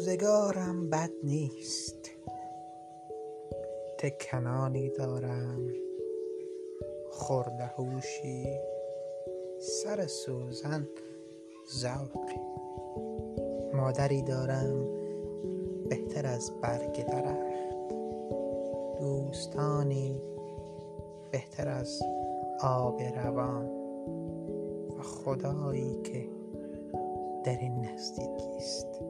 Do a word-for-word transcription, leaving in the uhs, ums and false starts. روزگارم بد نیست، تکنانی دارم، خرده هوشی، سر سوزن ذوقی، مادری دارم بهتر از برگ درخت، دوستانی بهتر از آب روان و خدایی که در این نزدیکی است.